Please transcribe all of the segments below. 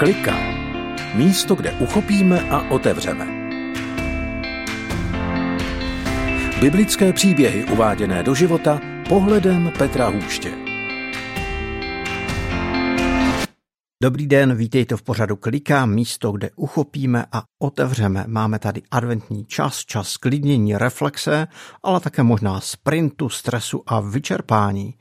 Klika. Místo, kde uchopíme a otevřeme. Biblické příběhy uváděné do života pohledem Petra Hůště. Dobrý den, vítejte v pořadu Klika. Místo, kde uchopíme a otevřeme. Máme tady adventní čas klidnění, reflexe, ale také možná sprintu, stresu a vyčerpání.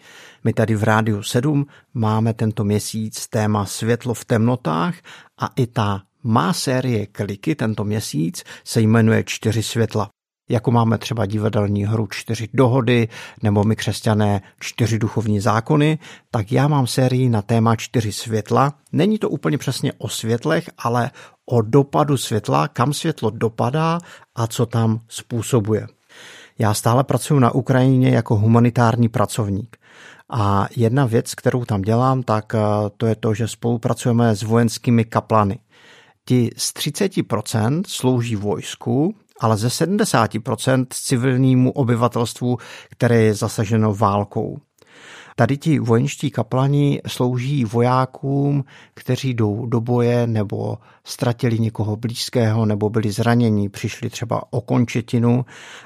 My tady v Rádiu 7 máme tento měsíc téma Světlo v temnotách a i ta má série Kliky tento měsíc se jmenuje 4 světla. Jako máme třeba divadelní hru 4 dohody nebo my křesťané 4 duchovní zákony, tak já mám sérii na téma 4 světla. Není to úplně přesně o světlech, ale o dopadu světla, kam světlo dopadá a co tam způsobuje. Já stále pracuji na Ukrajině jako humanitární pracovník. A jedna věc, kterou tam dělám, tak to je to, že spolupracujeme s vojenskými kaplany. Ti z 30% slouží vojsku, ale ze 70% civilnímu obyvatelstvu, které je zasaženo válkou. Tady ti vojenští kaplani slouží vojákům, kteří jdou do boje nebo ztratili někoho blízkého nebo byli zraněni, přišli třeba o končetinu.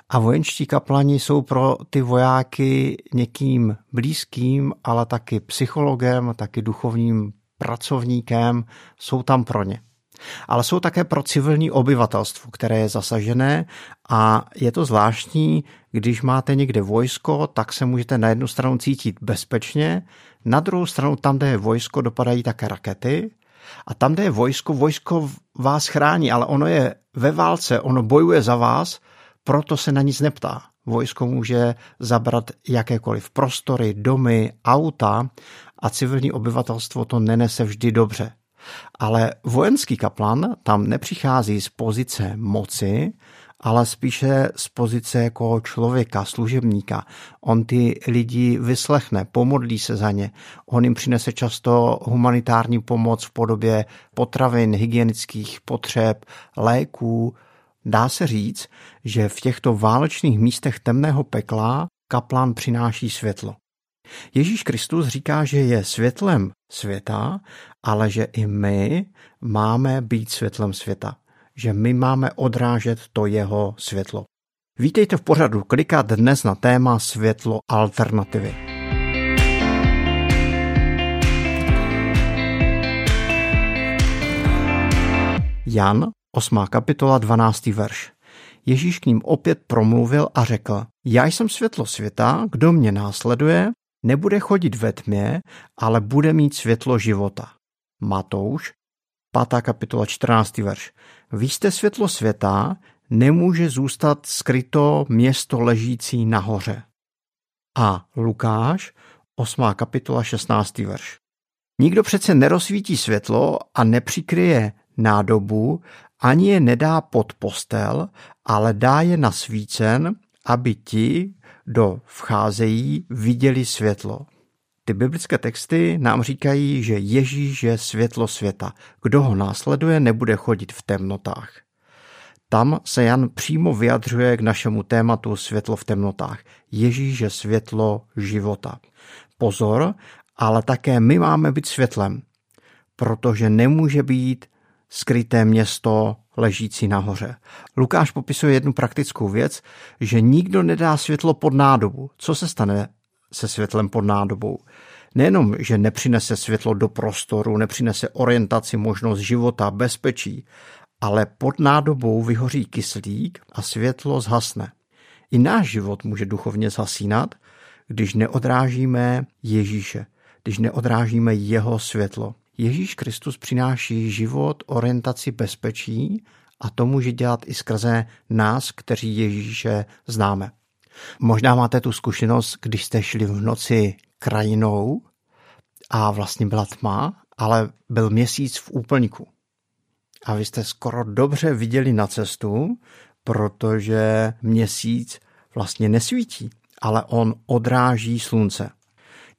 A vojenští kaplani jsou pro ty vojáky někým blízkým, ale taky psychologem, taky duchovním pracovníkem, jsou tam pro ně. Ale jsou také pro civilní obyvatelstvo, které je zasažené a je to zvláštní, když máte někde vojsko, tak se můžete na jednu stranu cítit bezpečně, na druhou stranu tam, kde je vojsko, dopadají také rakety a tam, kde je vojsko vás chrání, ale ono je ve válce, ono bojuje za vás, proto se na nic neptá. Vojsko může zabrat jakékoliv prostory, domy, auta a civilní obyvatelstvo to nenese vždy dobře. Ale vojenský kaplan tam nepřichází z pozice moci, ale spíše z pozice jako člověka, služebníka. On ty lidi vyslechne, pomodlí se za ně. On jim přinese často humanitární pomoc v podobě potravin, hygienických potřeb, léků. Dá se říct, že v těchto válečných místech temného pekla kaplan přináší světlo. Ježíš Kristus říká, že je světlem světa, ale že i my máme být světlem světa. Že my máme odrážet to jeho světlo. Vítejte v pořadu Klika dnes na téma světlo alternativy. Jan, 8. kapitola, 12. verš. Ježíš k ním opět promluvil a řekl: Já jsem světlo světa, kdo mě následuje, nebude chodit ve tmě, ale bude mít světlo života. Matouš, 5. kapitola, 14. verš. Vy jste světlo světa, nemůže zůstat skryto město ležící nahoře. A Lukáš, 8. kapitola, 16. verš. Nikdo přece nerozsvítí světlo a nepřikryje nádobu, ani je nedá pod postel, ale dá je na svícen, aby ti, kdo vcházejí, viděli světlo. Ty biblické texty nám říkají, že Ježíš je světlo světa. Kdo ho následuje, nebude chodit v temnotách. Tam se Jan přímo vyjadřuje k našemu tématu světlo v temnotách. Ježíš je světlo života. Pozor, ale také my máme být světlem, protože nemůže být skryté město ležící nahoře. Lukáš popisuje jednu praktickou věc, že nikdo nedá světlo pod nádobu. Co se stane se světlem pod nádobou? Nejenom, že nepřinese světlo do prostoru, nepřinese orientaci, možnost života, bezpečí, ale pod nádobou vyhoří kyslík a světlo zhasne. I náš život může duchovně zhasínat, když neodrážíme Ježíše, když neodrážíme jeho světlo. Ježíš Kristus přináší život, orientaci, bezpečí a to může dělat i skrze nás, kteří Ježíše známe. Možná máte tu zkušenost, když jste šli v noci krajinou a vlastně byla tma, ale byl měsíc v úplňku. A vy jste skoro dobře viděli na cestu, protože měsíc vlastně nesvítí, ale on odráží slunce.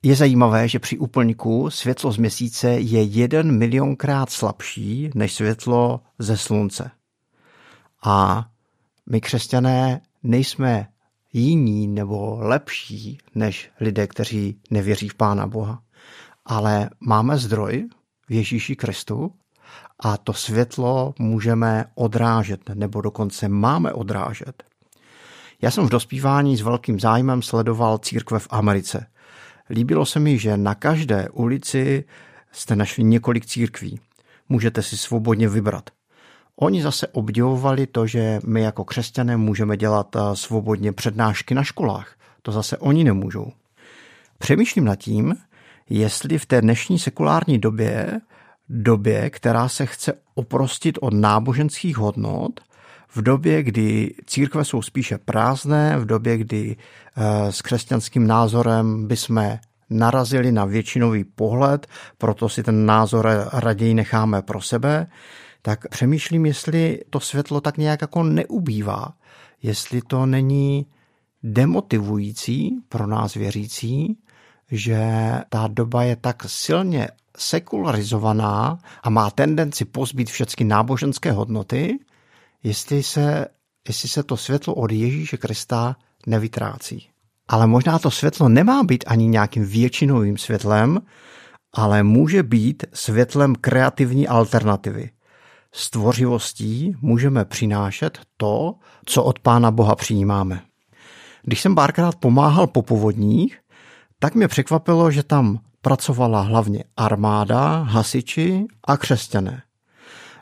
Je zajímavé, že při úplňku světlo z měsíce je 1 milionkrát slabší než světlo ze slunce. A my křesťané nejsme jiní nebo lepší než lidé, kteří nevěří v Pána Boha. Ale máme zdroj v Ježíši Kristu a to světlo můžeme odrážet, nebo dokonce máme odrážet. Já jsem v dospívání s velkým zájmem sledoval církve v Americe. Líbilo se mi, že na každé ulici jste našli několik církví. Můžete si svobodně vybrat. Oni zase obdivovali to, že my jako křesťané můžeme dělat svobodně přednášky na školách. To zase oni nemůžou. Přemýšlím nad tím, jestli v té dnešní sekulární době, která se chce oprostit od náboženských hodnot, v době, kdy církve jsou spíše prázdné, v době, kdy s křesťanským názorem bychom narazili na většinový pohled, proto si ten názor raději necháme pro sebe, tak přemýšlím, jestli to světlo tak nějak jako neubývá, jestli to není demotivující pro nás věřící, že ta doba je tak silně sekularizovaná a má tendenci pozbít všechny náboženské hodnoty, jestli se to světlo od Ježíše Krista nevytrácí. Ale možná to světlo nemá být ani nějakým většinovým světlem, ale může být světlem kreativní alternativy. S tvořivostí můžeme přinášet to, co od Pána Boha přijímáme. Když jsem párkrát pomáhal po povodních, tak mě překvapilo, že tam pracovala hlavně armáda, hasiči a křesťané.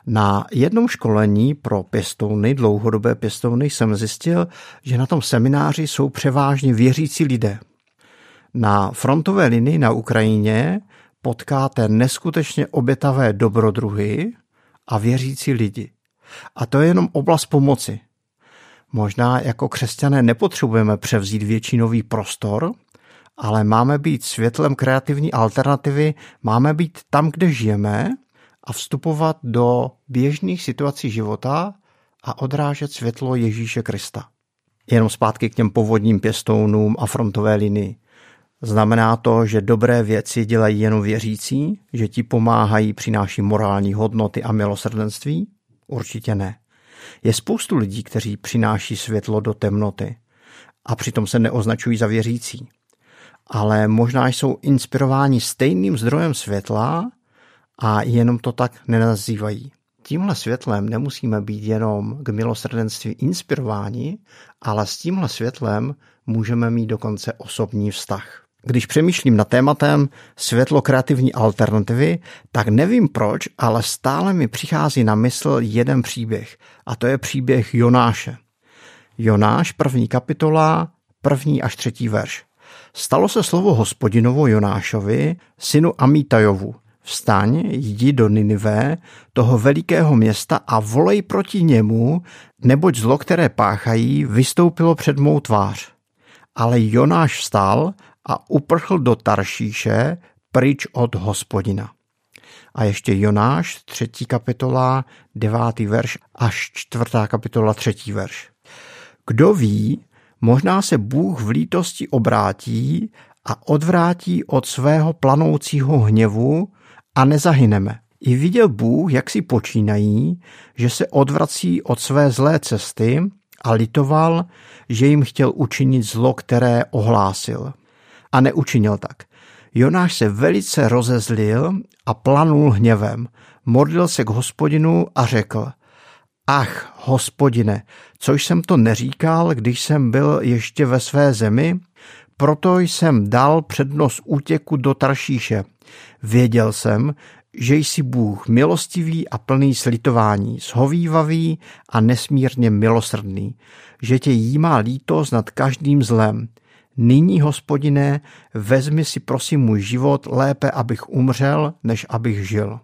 Na jednom školení pro pěstouny, dlouhodobé pěstouny, jsem zjistil, že na tom semináři jsou převážně věřící lidé. Na frontové linii na Ukrajině potkáte neskutečně obětavé dobrodruhy a věřící lidi. A to je jenom oblast pomoci. Možná jako křesťané nepotřebujeme převzít většinový prostor, ale máme být světlem kreativní alternativy, máme být tam, kde žijeme, a vstupovat do běžných situací života a odrážet světlo Ježíše Krista. Jenom zpátky k těm povodním pěstounům a frontové linii. Znamená to, že dobré věci dělají jenom věřící, že ti pomáhají, přináší morální hodnoty a milosrdenství? Určitě ne. Je spoustu lidí, kteří přináší světlo do temnoty a přitom se neoznačují za věřící. Ale možná jsou inspirováni stejným zdrojem světla a jenom to tak nenazývají. Tímhle světlem nemusíme být jenom k milosrdenství inspirováni, ale s tímhle světlem můžeme mít dokonce osobní vztah. Když přemýšlím nad tématem světlo kreativní alternativy, tak nevím proč, ale stále mi přichází na mysl jeden příběh, a to je příběh Jonáše. Jonáš, 1. kapitola, 1. až 3. verš. Stalo se slovo Hospodinovo Jonášovi, synu Amítajovu. Vstaň, jdi do Ninive, toho velikého města, a volej proti němu, neboť zlo, které páchají, vystoupilo před mou tvář. Ale Jonáš vstal a uprchl do Taršíše, pryč od Hospodina. A ještě Jonáš, 3. kapitola, 9. verš až 4. kapitola, 3. verš. Kdo ví, možná se Bůh v lítosti obrátí a odvrátí od svého planoucího hněvu a nezahyneme. I viděl Bůh, jak si počínají, že se odvrací od své zlé cesty, a litoval, že jim chtěl učinit zlo, které ohlásil. A neučinil tak. Jonáš se velice rozezlil a planul hněvem. Modlil se k Hospodinu a řekl: Ach, Hospodine, což jsem to neříkal, když jsem byl ještě ve své zemi? Proto jsem dal přednost útěku do Taršíše. Věděl jsem, že jsi Bůh milostivý a plný slitování, shovívavý a nesmírně milosrdný, že tě jímá lítost nad každým zlem. Nyní, Hospodine, vezmi si prosím můj život, lépe abych umřel, než abych žil.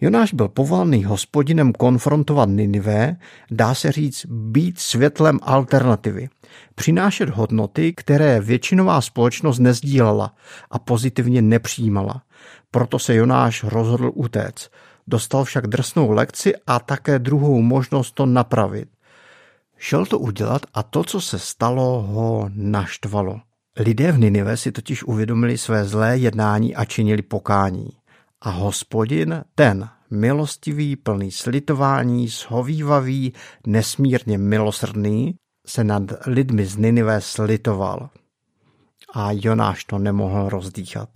Jonáš byl povolaný Hospodinem konfrontovat Ninive, dá se říct být světlem alternativy, přinášet hodnoty, které většinová společnost nezdílela a pozitivně nepřijímala. Proto se Jonáš rozhodl utéct. Dostal však drsnou lekci a také druhou možnost to napravit. Šel to udělat a to, co se stalo, ho naštvalo. Lidé v Ninive si totiž uvědomili své zlé jednání a činili pokání. A Hospodin, ten milostivý, plný slitování, shovívavý, nesmírně milosrdný, se nad lidmi z Ninive slitoval. A Jonáš to nemohl rozdýchat.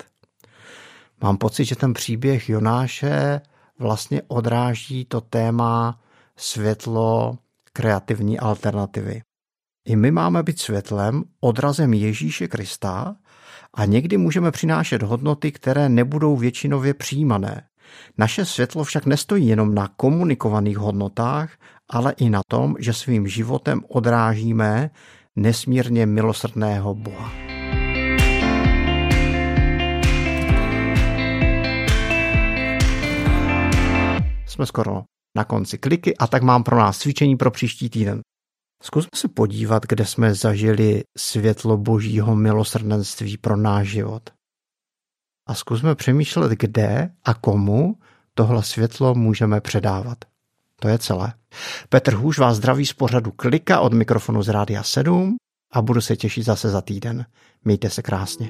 Mám pocit, že ten příběh Jonáše vlastně odráží to téma světlo kreativní alternativy. I my máme být světlem, odrazem Ježíše Krista a někdy můžeme přinášet hodnoty, které nebudou většinově přijímané. Naše světlo však nestojí jenom na komunikovaných hodnotách, ale i na tom, že svým životem odrážíme nesmírně milosrdného Boha. Jsme skoro na konci kliky a tak mám pro nás cvičení pro příští týden. Zkusme se podívat, kde jsme zažili světlo Božího milosrdenství pro náš život. A zkusme přemýšlet, kde a komu tohle světlo můžeme předávat. To je celé. Petr Hůš vás zdraví z pořadu Klika od mikrofonu z Rádia 7 a budu se těšit zase za týden. Mějte se krásně.